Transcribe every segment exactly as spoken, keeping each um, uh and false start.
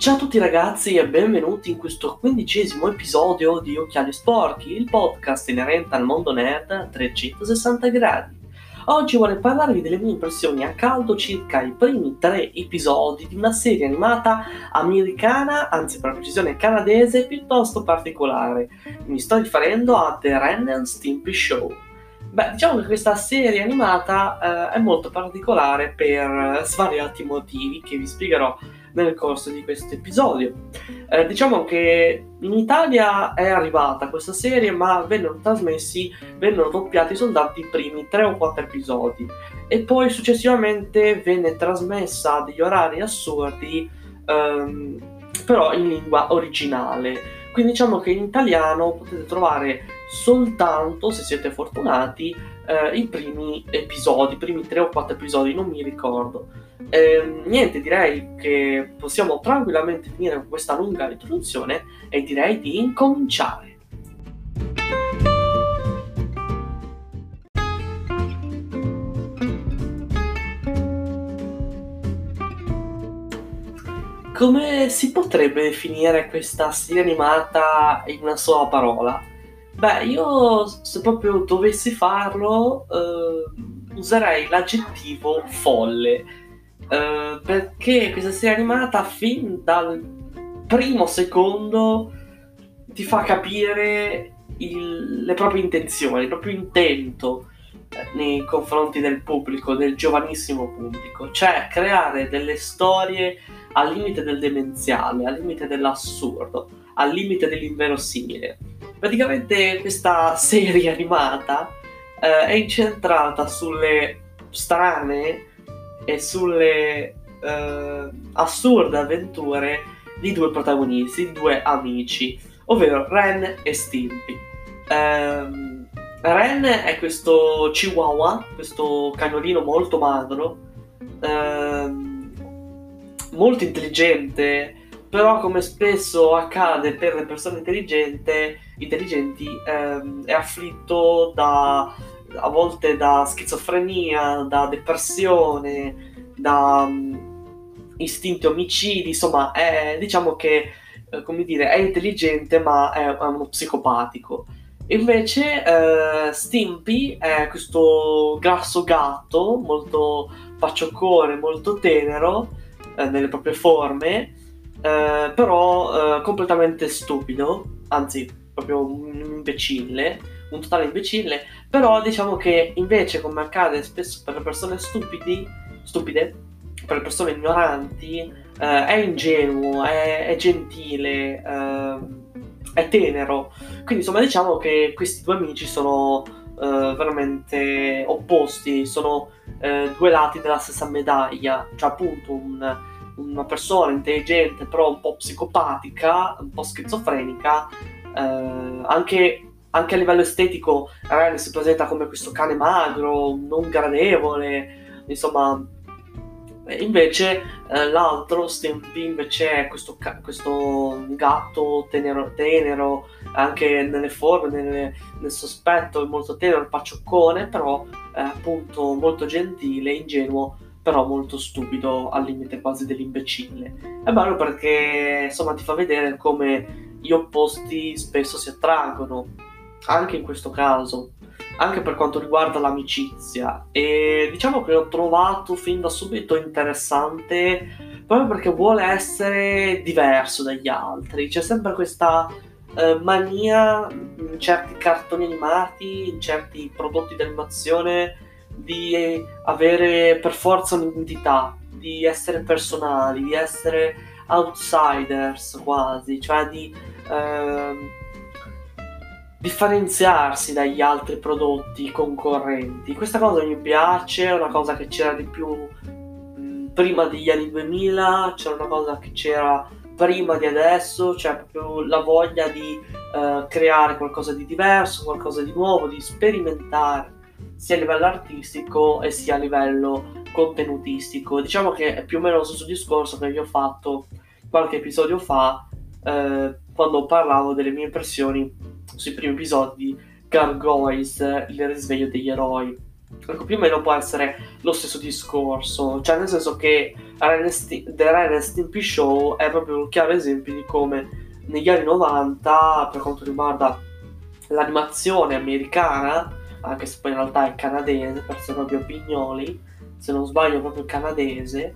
Ciao a tutti ragazzi e benvenuti in questo quindicesimo episodio di Occhiali Sporchi, il podcast inerente al mondo nerd a trecentosessanta gradi. Oggi vorrei parlarvi delle mie impressioni a caldo circa i primi tre episodi di una serie animata americana, anzi per precisione canadese, piuttosto particolare. Mi sto riferendo a The Ren and Stimpy Show. Beh, diciamo che questa serie animata eh, è molto particolare per svariati motivi che vi spiegherò nel corso di questo episodio. Eh, diciamo che in Italia è arrivata questa serie, ma vennero trasmessi, vennero doppiati soltanto i primi tre o quattro episodi e poi successivamente venne trasmessa a degli orari assurdi, ehm, però in lingua originale. Quindi diciamo che in italiano potete trovare soltanto, se siete fortunati, eh, i primi episodi, i primi tre o quattro episodi, non mi ricordo. Eh, niente, direi che possiamo tranquillamente finire con questa lunga introduzione e direi di incominciare. Come si potrebbe definire questa serie animata in una sola parola? Beh, io se proprio dovessi farlo eh, userei l'aggettivo folle. Uh, perché questa serie animata fin dal primo secondo ti fa capire il, le proprie intenzioni, il proprio intento eh, nei confronti del pubblico, del giovanissimo pubblico, cioè creare delle storie al limite del demenziale, al limite dell'assurdo, al limite dell'inverosimile. Praticamente questa serie animata eh, è incentrata sulle strane e sulle eh, assurde avventure di due protagonisti, di due amici, ovvero Ren e Stimpy. Um, Ren è questo chihuahua, questo cagnolino molto magro, um, molto intelligente, però come spesso accade per le persone intelligente, intelligenti um, è afflitto da... a volte da schizofrenia, da depressione, da um, istinti omicidi, insomma è, diciamo che eh, come dire, è intelligente ma è, è uno psicopatico. Invece eh, Stimpy è questo grasso gatto molto paccioccone, molto tenero eh, nelle proprie forme, eh, però eh, completamente stupido, anzi proprio un imbecille, un totale imbecille, però diciamo che invece, come accade spesso per le persone stupidi, stupide, per le persone ignoranti, eh, è ingenuo, è, è gentile, eh, è tenero. Quindi insomma diciamo che questi due amici sono eh, veramente opposti, sono eh, due lati della stessa medaglia, cioè appunto un, una persona intelligente però un po' psicopatica, un po' schizofrenica, eh, anche... Anche a livello estetico Ren si presenta come questo cane magro, non gradevole, insomma. Invece eh, l'altro, Stimpy, invece è questo, ca- questo gatto tenero, tenero, anche nelle forme, nelle, nel sospetto, è molto tenero, paccioccone, però eh, appunto molto gentile, ingenuo, però molto stupido, al limite quasi dell'imbecille. È bello perché insomma ti fa vedere come gli opposti spesso si attraggono. Anche in questo caso, anche per quanto riguarda l'amicizia, e diciamo che l'ho trovato fin da subito interessante proprio perché vuole essere diverso dagli altri. C'è sempre questa eh, mania in certi cartoni animati, in certi prodotti di animazione, di avere per forza un'identità, di essere personali, di essere outsiders quasi, cioè di... Eh, differenziarsi dagli altri prodotti concorrenti. Questa cosa mi piace, è una cosa che c'era di più mh, prima degli anni duemila, c'era una cosa che c'era prima di adesso, cioè proprio la voglia di eh, creare qualcosa di diverso, qualcosa di nuovo, di sperimentare sia a livello artistico e sia a livello contenutistico. Diciamo che è più o meno lo stesso discorso che vi ho fatto qualche episodio fa eh, quando parlavo delle mie impressioni sui primi episodi di Gargoyle, il risveglio degli eroi. Ecco, più o meno può essere lo stesso discorso, cioè nel senso che The Ren and Stimpy Show è proprio un chiaro esempio di come negli anni novanta, per quanto riguarda l'animazione americana, anche se poi in realtà è canadese, per essere proprio pignoli, se non sbaglio proprio canadese,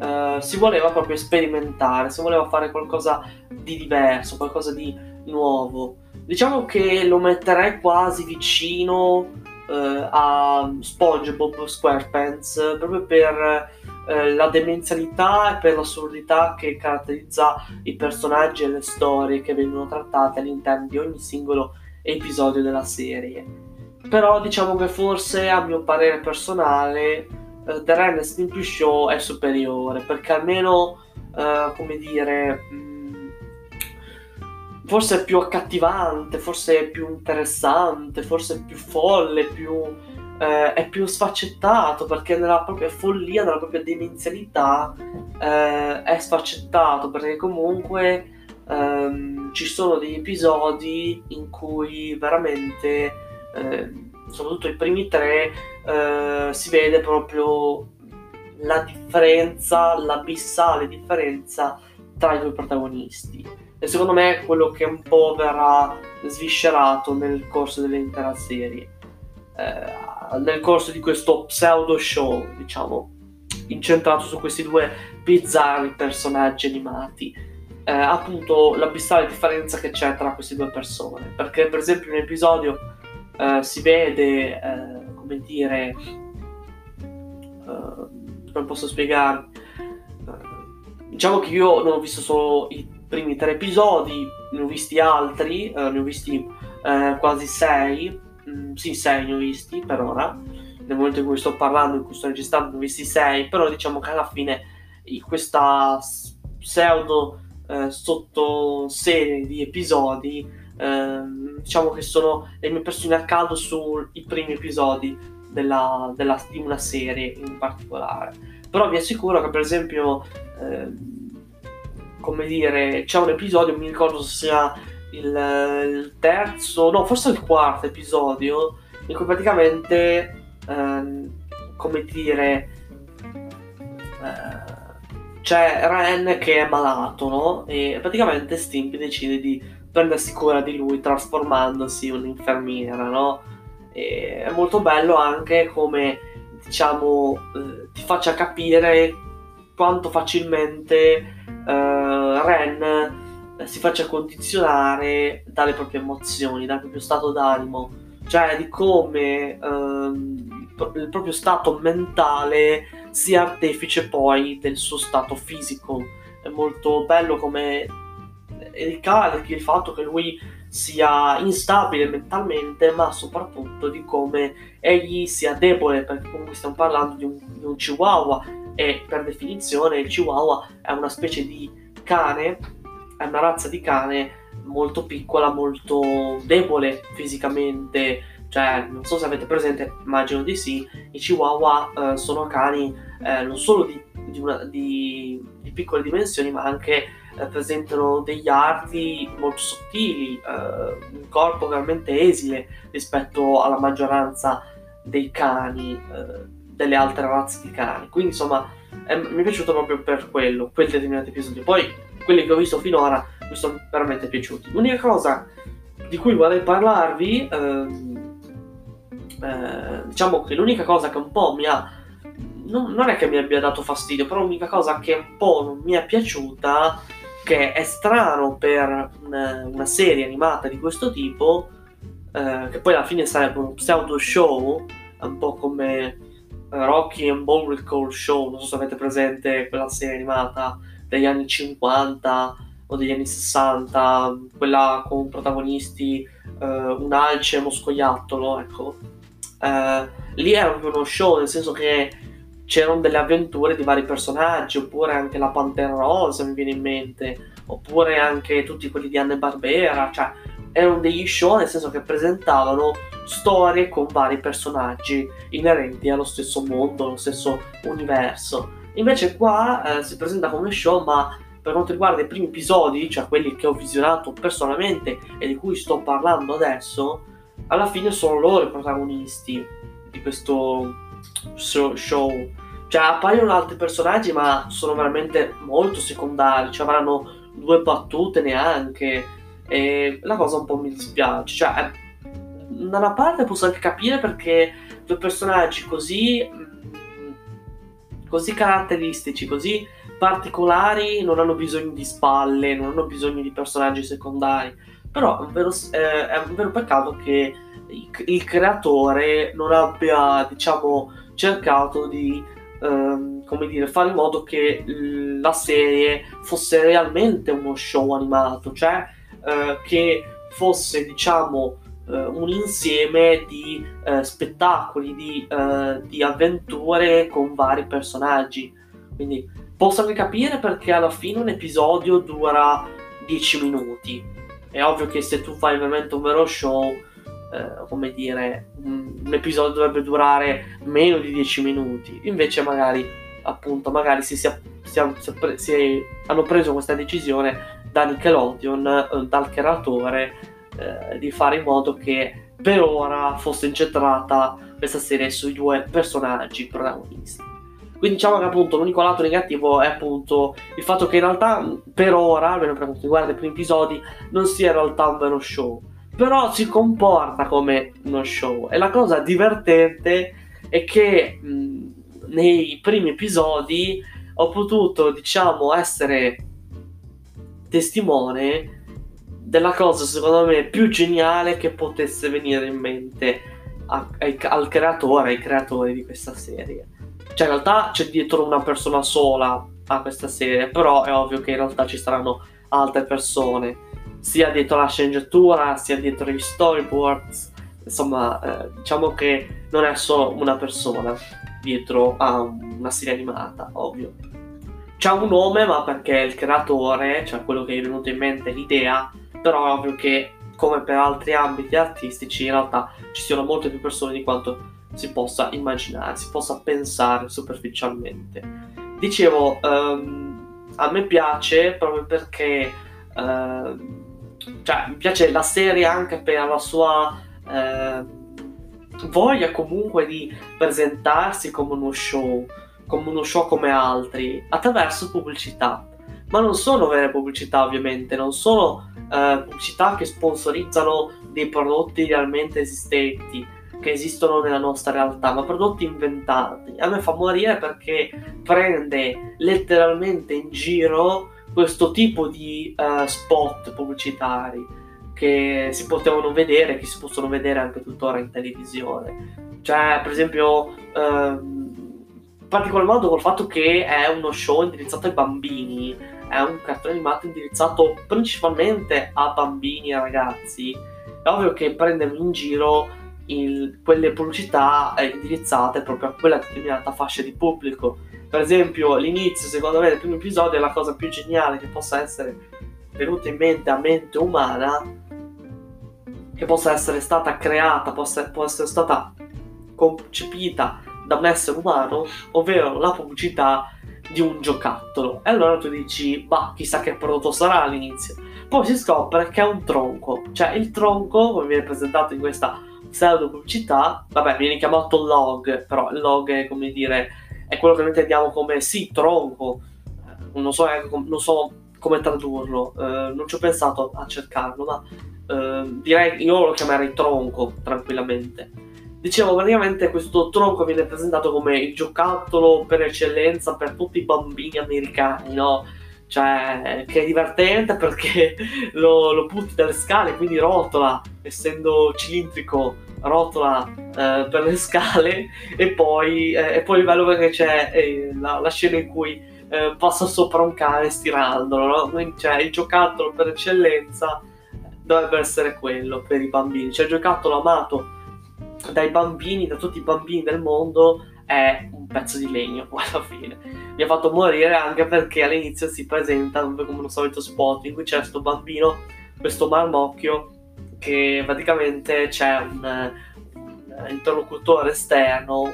eh, si voleva proprio sperimentare, si voleva fare qualcosa di diverso, qualcosa di nuovo. Diciamo che lo metterei quasi vicino Uh, a SpongeBob SquarePants, proprio per uh, la demenzialità e per l'assurdità che caratterizza i personaggi e le storie che vengono trattate all'interno di ogni singolo episodio della serie. Però diciamo che forse, a mio parere personale, uh, The Ren and Stimpy Show è superiore, perché almeno, uh, come dire... forse è più accattivante, forse è più interessante, forse è più folle, più, eh, è più sfaccettato, perché nella propria follia, nella propria demenzialità eh, è sfaccettato, perché comunque ehm, ci sono degli episodi in cui veramente, eh, soprattutto i primi tre, eh, si vede proprio la differenza, l'abissale differenza tra i due protagonisti. E secondo me è quello che un po' verrà sviscerato nel corso dell'intera serie, eh, nel corso di questo pseudo show, diciamo, incentrato su questi due bizzarri personaggi animati, eh, appunto l'abissale differenza che c'è tra queste due persone, perché per esempio in un episodio eh, si vede, eh, come dire, eh, non posso spiegarvi, eh, diciamo che io non ho visto solo i primi tre episodi, ne ho visti altri, eh, ne ho visti eh, quasi sei, mm, sì sei ne ho visti per ora, nel momento in cui sto parlando, in cui sto registrando, ne ho visti sei, però diciamo che alla fine questa pseudo eh, sottoserie di episodi, eh, diciamo che sono le mie persone a caldo sui primi episodi della, della, di una serie in particolare. Però vi assicuro che per esempio... Eh, come dire, c'è un episodio, mi ricordo se sia il, il terzo, no, forse il quarto episodio, in cui praticamente, ehm, come dire, eh, c'è Ren che è malato, no? E praticamente Stimpy decide di prendersi cura di lui trasformandosi in un'infermiera, no? E è molto bello anche come, diciamo, eh, ti faccia capire quanto facilmente... Uh, Ren si faccia condizionare dalle proprie emozioni, dal proprio stato d'animo, cioè di come uh, il proprio stato mentale sia artefice poi del suo stato fisico. È molto bello come ricalchi il fatto che lui sia instabile mentalmente, ma soprattutto di come egli sia debole, perché comunque stiamo parlando di un, di un chihuahua, e per definizione il chihuahua è una specie di cane, è una razza di cane molto piccola, molto debole fisicamente, cioè non so se avete presente, immagino di sì, i chihuahua eh, sono cani eh, non solo di, di, una, di, di piccole dimensioni, ma anche eh, presentano degli arti molto sottili, eh, un corpo veramente esile rispetto alla maggioranza dei cani, eh, delle altre razze di cani, quindi insomma è, mi è piaciuto proprio per quello, quel determinato episodio. Poi quelli che ho visto finora mi sono veramente piaciuti. L'unica cosa di cui vorrei parlarvi, ehm, eh, diciamo che l'unica cosa che un po' mi ha, non, non è che mi abbia dato fastidio, però l'unica cosa che un po' non mi è piaciuta, che è strano per una, una serie animata di questo tipo, eh, che poi alla fine sarebbe uno pseudo show, un po' come Rocky and Bullwinkle Show, non so se avete presente quella serie animata degli anni cinquanta o degli anni sessanta, quella con protagonisti uh, un alce e uno scoiattolo, ecco, uh, lì era proprio uno show, nel senso che c'erano delle avventure di vari personaggi, oppure anche la Pantera Rosa mi viene in mente, oppure anche tutti quelli di Hanna-Barbera, cioè erano degli show nel senso che presentavano storie con vari personaggi inerenti allo stesso mondo, allo stesso universo. Invece qua eh, si presenta come show, ma per quanto riguarda i primi episodi, cioè quelli che ho visionato personalmente e di cui sto parlando adesso, alla fine sono loro i protagonisti, di questo show. Cioè appaiono altri personaggi ma sono veramente molto secondari, cioè avranno due battute neanche, e la cosa un po' mi dispiace. Cioè è... da una parte posso anche capire perché due personaggi così così caratteristici, così particolari non hanno bisogno di spalle, non hanno bisogno di personaggi secondari, però è un vero, eh, è un vero peccato che il creatore non abbia, diciamo, cercato di ehm, come dire, fare in modo che la serie fosse realmente uno show animato, cioè eh, che fosse, diciamo, eh, un insieme di eh, spettacoli, di, eh, di avventure con vari personaggi. Quindi posso anche capire perché alla fine un episodio dura dieci minuti. È ovvio che se tu fai veramente un vero show, eh, come dire, un episodio dovrebbe durare meno di dieci minuti. Invece magari, appunto, magari si, si, si, si hanno preso questa decisione da Nickelodeon, eh, dal creatore, eh, di fare in modo che per ora fosse incentrata questa serie sui due personaggi protagonisti. Quindi diciamo che appunto l'unico lato negativo è appunto il fatto che in realtà per ora, almeno per quanto riguarda i primi episodi, non sia in realtà un vero show. Però si comporta come uno show. E la cosa divertente è che mh, nei primi episodi ho potuto, diciamo, essere testimone della cosa secondo me più geniale che potesse venire in mente a, ai, al creatore, ai creatori di questa serie. Cioè in realtà c'è dietro una persona sola a questa serie, però è ovvio che in realtà ci saranno altre persone, sia dietro la sceneggiatura, sia dietro gli storyboards, insomma eh, diciamo che non è solo una persona dietro a una serie animata, ovvio. C'ha un nome ma perché il creatore, cioè quello che è venuto in mente l'idea, però è ovvio che come per altri ambiti artistici in realtà ci siano molte più persone di quanto si possa immaginare, si possa pensare superficialmente. Dicevo, um, a me piace proprio perché uh, cioè, mi piace la serie anche per la sua uh, voglia comunque di presentarsi come uno show, come uno show come altri, attraverso pubblicità. Ma non sono vere pubblicità ovviamente, non sono uh, pubblicità che sponsorizzano dei prodotti realmente esistenti, che esistono nella nostra realtà, ma prodotti inventati. A me fa morire perché prende letteralmente in giro questo tipo di uh, spot pubblicitari che si potevano vedere, che si possono vedere anche tuttora in televisione. Cioè, per esempio, ehm, in particolar modo col fatto che è uno show indirizzato ai bambini, è un cartone animato indirizzato principalmente a bambini e ragazzi. È ovvio che prendono in giro Il, quelle pubblicità indirizzate proprio a quella determinata fascia di pubblico. Per esempio l'inizio, secondo me, del primo episodio è la cosa più geniale che possa essere venuta in mente a mente umana, che possa essere stata creata, possa, può essere stata concepita da un essere umano, ovvero la pubblicità di un giocattolo. E allora tu dici, bah, chissà che prodotto sarà all'inizio. Poi si scopre che è un tronco, cioè il tronco, come viene presentato in questa pseudo pubblicità, vabbè, viene chiamato log, però il log è, come dire, è quello che noi intendiamo come sì, tronco, non so, non so come tradurlo, eh, non ci ho pensato a cercarlo, ma eh, direi, io lo chiamerei tronco tranquillamente. Dicevo, praticamente questo tronco viene presentato come il giocattolo per eccellenza per tutti i bambini americani, no? Cioè, che è divertente perché lo, lo butti dalle scale, quindi rotola, essendo cilindrico, rotola eh, per le scale, e poi, eh, e poi il bello perché c'è eh, la, la scena in cui eh, passa sopra un cane stirandolo, no? Quindi, cioè, il giocattolo per eccellenza dovrebbe essere quello per i bambini, cioè il giocattolo amato dai bambini, da tutti i bambini del mondo, è un pezzo di legno alla fine. Mi ha fatto morire anche perché all'inizio si presenta come uno solito spot in cui c'è questo bambino, questo marmocchio, che praticamente c'è un, un interlocutore esterno,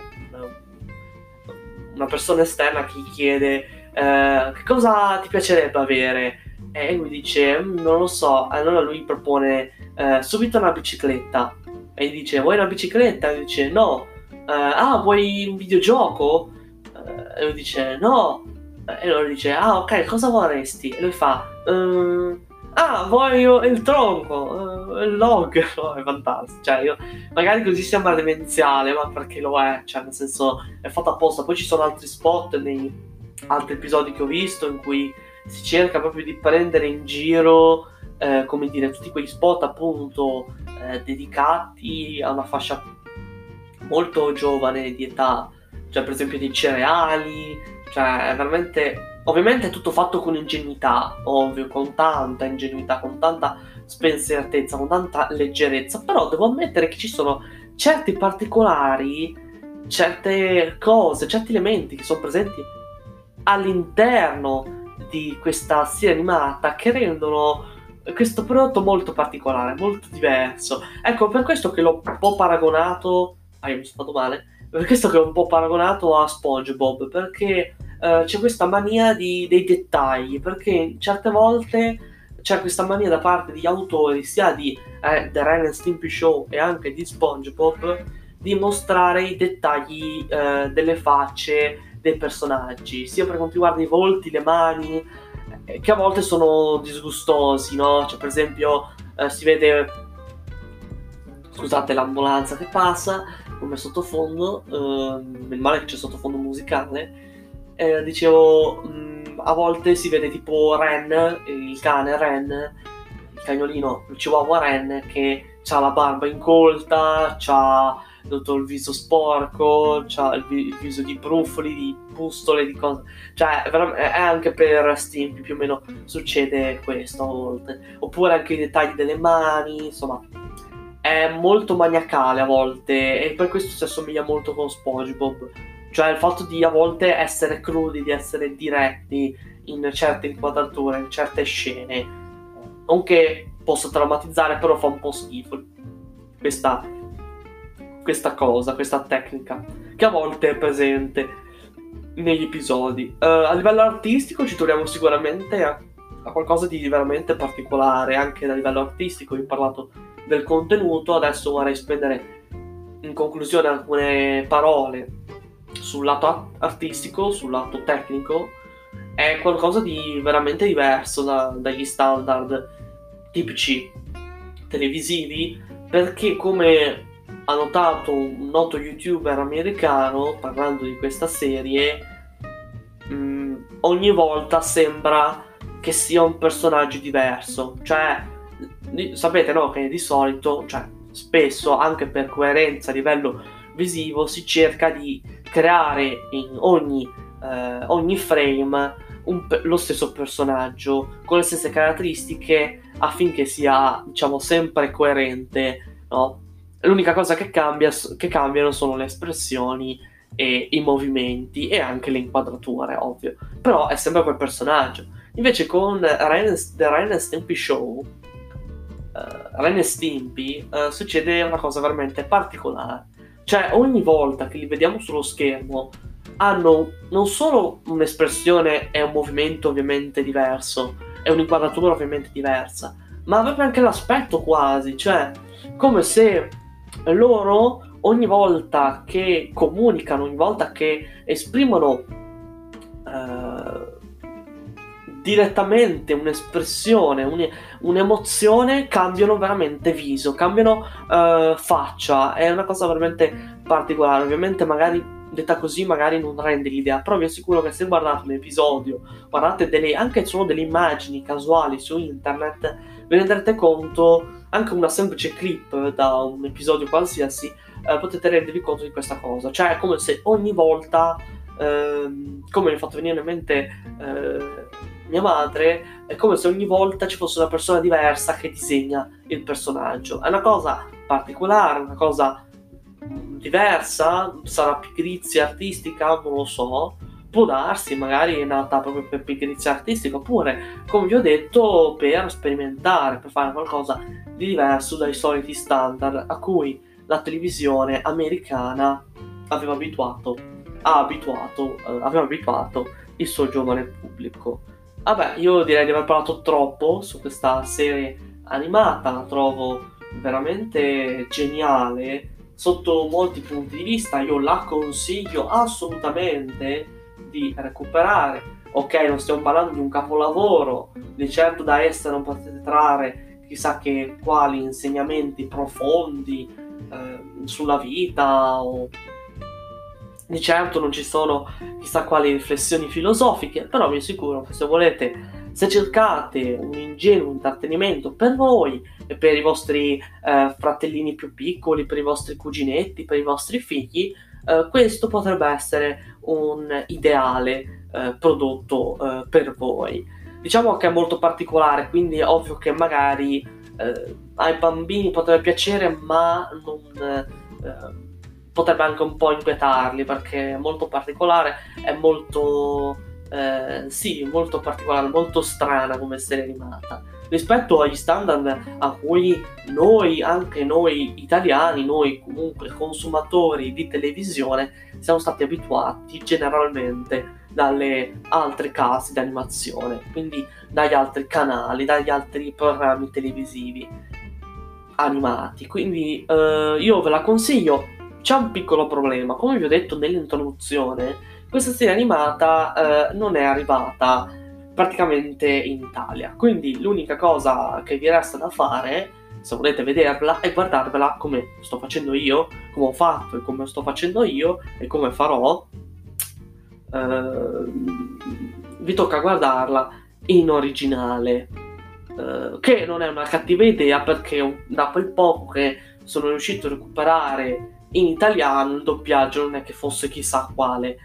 una persona esterna che gli chiede eh, che cosa ti piacerebbe avere, e lui dice non lo so. Allora lui propone eh, subito una bicicletta, e gli dice vuoi una bicicletta? E lui dice no. ah, vuoi un videogioco? Uh, e lui dice no, e lui dice ah ok, cosa vorresti? E lui fa uh, ah, voglio il tronco, uh, il log. No, è fantastico, cioè io, magari così sembra demenziale, ma perché lo è, cioè nel senso è fatto apposta. Poi ci sono altri spot nei altri episodi che ho visto in cui si cerca proprio di prendere in giro eh, come dire, tutti quegli spot appunto eh, dedicati a una fascia molto giovane di età, cioè per esempio dei cereali, cioè è veramente, ovviamente è tutto fatto con ingenuità, ovvio, con tanta ingenuità, con tanta spensieratezza, con tanta leggerezza, però devo ammettere che ci sono certi particolari, certe cose, certi elementi che sono presenti all'interno di questa serie animata che rendono questo prodotto molto particolare, molto diverso. Ecco, per questo che l'ho un po' paragonato, ah, io mi sono fatto male, per questo che l'ho un po' paragonato a SpongeBob, perché eh, c'è questa mania di, dei dettagli, perché certe volte c'è questa mania da parte di autori sia di eh, The Ren and Stimpy Show e anche di SpongeBob di mostrare i dettagli eh, delle facce dei personaggi, sia per quanto riguarda i volti, le mani, eh, che a volte sono disgustosi, no? Cioè per esempio eh, si vede, scusate l'ambulanza che passa come sottofondo, eh, meno male che c'è sottofondo musicale, eh, dicevo mh, a volte si vede tipo Ren, il cane Ren, il cagnolino, il chihuahua Ren, che ha la barba incolta, ha tutto il viso sporco, c'ha il, vi- il viso di brufoli, di pustole, di cose, cioè è anche per Stimpy più o meno succede questo a volte, oppure anche i dettagli delle mani, insomma è molto maniacale a volte, e per questo si assomiglia molto con SpongeBob, cioè il fatto di a volte essere crudi, di essere diretti in certe inquadrature, in certe scene, non che possa traumatizzare, però fa un po' schifo questa questa cosa, questa tecnica che a volte è presente negli episodi. Uh, a livello artistico ci troviamo sicuramente a, a qualcosa di veramente particolare, anche a livello artistico. Vi ho parlato del contenuto, adesso vorrei spendere in conclusione alcune parole sul lato artistico, sul lato tecnico. È qualcosa di veramente diverso da, dagli standard tipici televisivi, perché come ha notato un noto youtuber americano parlando di questa serie, mh, ogni volta sembra che sia un personaggio diverso, cioè di, sapete no che di solito, cioè spesso anche per coerenza a livello visivo, si cerca di creare in ogni, eh, ogni frame un, lo stesso personaggio con le stesse caratteristiche affinché sia, diciamo, sempre coerente, no? L'unica cosa che cambia, che cambiano sono le espressioni e i movimenti e anche le inquadrature, ovvio. Però è sempre quel personaggio. Invece con Ren, The Ren and Stimpy Show, uh, Ren e Stimpy, uh, succede una cosa veramente particolare. Cioè ogni volta che li vediamo sullo schermo hanno non solo un'espressione e un movimento ovviamente diverso, e un'inquadratura ovviamente diversa, ma proprio anche l'aspetto quasi, cioè come se loro ogni volta che comunicano, ogni volta che esprimono eh, direttamente un'espressione, un, un'emozione, cambiano veramente viso, cambiano eh, faccia. È una cosa veramente particolare. Ovviamente magari detta così magari non rende l'idea, però vi assicuro che se guardate un episodio, guardate delle, anche solo delle immagini casuali su internet, vi renderete conto, anche una semplice clip da un episodio qualsiasi, eh, potete rendervi conto di questa cosa. Cioè è come se ogni volta, ehm, come mi ha fatto venire in mente eh, mia madre, è come se ogni volta ci fosse una persona diversa che disegna il personaggio. È una cosa particolare, una cosa diversa, sarà pigrizia artistica, non lo so, può darsi, magari è nata proprio per pigrizia artistica, oppure, come vi ho detto, per sperimentare, per fare qualcosa di diverso dai soliti standard a cui la televisione americana aveva abituato, ha abituato, eh, aveva abituato il suo giovane pubblico. Vabbè, io direi di aver parlato troppo su questa serie animata, la trovo veramente geniale, sotto molti punti di vista io la consiglio assolutamente di recuperare. Ok, non stiamo parlando di un capolavoro, di certo da essa non potete trarre chissà che quali insegnamenti profondi eh, sulla vita, o di certo non ci sono chissà quali riflessioni filosofiche, però vi assicuro che se volete, se cercate un ingenuo intrattenimento per voi e per i vostri eh, fratellini più piccoli, per i vostri cuginetti, per i vostri figli, eh, questo potrebbe essere un ideale eh, prodotto eh, per voi. Diciamo che è molto particolare, quindi è ovvio che magari eh, ai bambini potrebbe piacere, ma non, eh, potrebbe anche un po' inquietarli, perché è molto particolare, è molto... Eh, sì, molto particolare, molto strana come serie animata rispetto agli standard a cui noi, anche noi italiani, noi comunque consumatori di televisione, siamo stati abituati generalmente dalle altre case di animazione, quindi dagli altri canali, dagli altri programmi televisivi animati. Quindi eh, io ve la consiglio. C'è un piccolo problema, come vi ho detto nell'introduzione. Questa serie animata eh, non è arrivata praticamente in Italia, quindi l'unica cosa che vi resta da fare, se volete vederla, è guardarvela come sto facendo io, come ho fatto e come sto facendo io e come farò. Eh, vi tocca guardarla in originale, eh, che non è una cattiva idea, perché da quel poco che sono riuscito a recuperare in italiano il doppiaggio non è che fosse chissà quale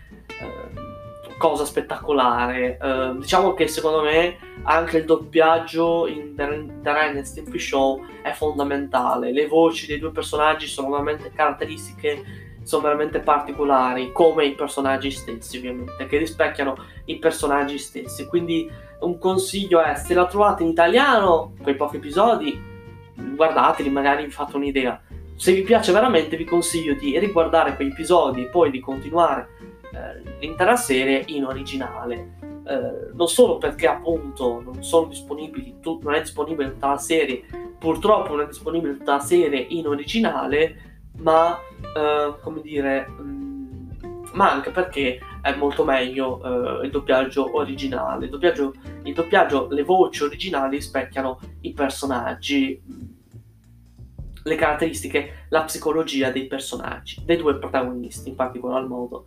cosa spettacolare. Eh, diciamo che secondo me anche il doppiaggio in The Ren e Stimpy Show è fondamentale. Le voci dei due personaggi sono veramente caratteristiche, sono veramente particolari, come i personaggi stessi ovviamente, che rispecchiano i personaggi stessi. Quindi un consiglio è, se la trovate in italiano, quei pochi episodi, guardateli, magari vi fate un'idea. Se vi piace veramente vi consiglio di riguardare quegli episodi e poi di continuare l'intera serie in originale, eh, non solo perché appunto non sono disponibili, tu- non è disponibile tutta la serie, purtroppo non è disponibile tutta la serie in originale, ma eh, come dire, mh, ma anche perché è molto meglio eh, il doppiaggio originale. Il doppiaggio, il doppiaggio, le voci originali specchiano i personaggi, le caratteristiche, la psicologia dei personaggi, dei due protagonisti in particolar modo.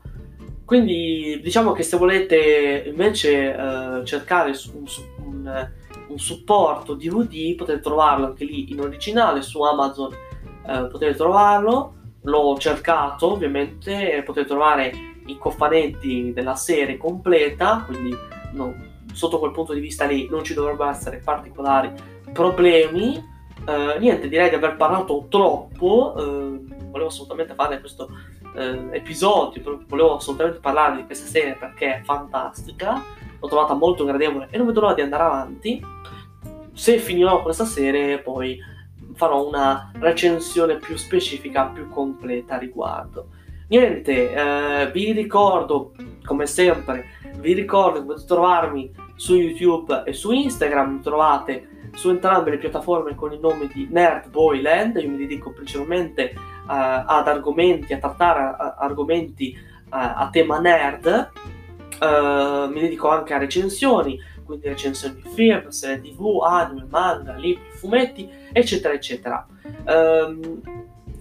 Quindi diciamo che se volete invece eh, cercare un, un, un supporto D V D, potete trovarlo anche lì in originale su Amazon, eh, potete trovarlo, l'ho cercato ovviamente, potete trovare i cofanetti della serie completa, quindi no, sotto quel punto di vista lì non ci dovrebbero essere particolari problemi. Eh, niente, direi di aver parlato troppo, eh, volevo assolutamente fare questo Eh, episodi, volevo assolutamente parlare di questa serie perché è fantastica, l'ho trovata molto gradevole e non vedo l'ora di andare avanti. Se finirò questa serie poi farò una recensione più specifica, più completa a riguardo. Niente, eh, vi ricordo come sempre, vi ricordo che potete trovarmi su YouTube e su Instagram, mi trovate su entrambe le piattaforme con il nome di Nerd Boy Land. Io mi dedico principalmente Uh, ad argomenti, a trattare a, a, argomenti uh, a tema nerd, uh, mi dedico anche a recensioni, quindi recensioni di film, serie tv, anime, manga, libri, fumetti, eccetera eccetera. Um,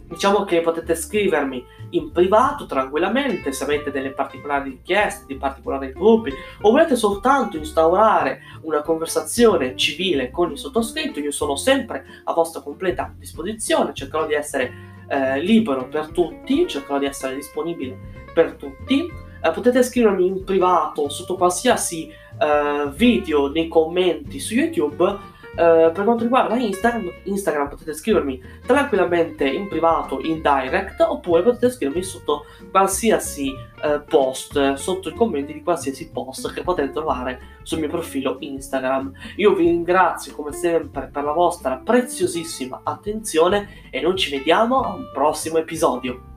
diciamo che potete scrivermi in privato tranquillamente se avete delle particolari richieste, di particolari dubbi, o volete soltanto instaurare una conversazione civile con il sottoscritto. Io sono sempre a vostra completa disposizione, cercherò di essere Eh, libero per tutti, cercherò di essere disponibile per tutti. Eh, potete scrivermi in privato sotto qualsiasi eh, video nei commenti su YouTube. Eh, per quanto riguarda Instagram, Instagram potete scrivermi tranquillamente in privato, in direct, oppure potete scrivermi sotto qualsiasi eh, post, sotto i commenti di qualsiasi post che potete trovare sul mio profilo Instagram. Io vi ringrazio come sempre per la vostra preziosissima attenzione e noi ci vediamo a un prossimo episodio.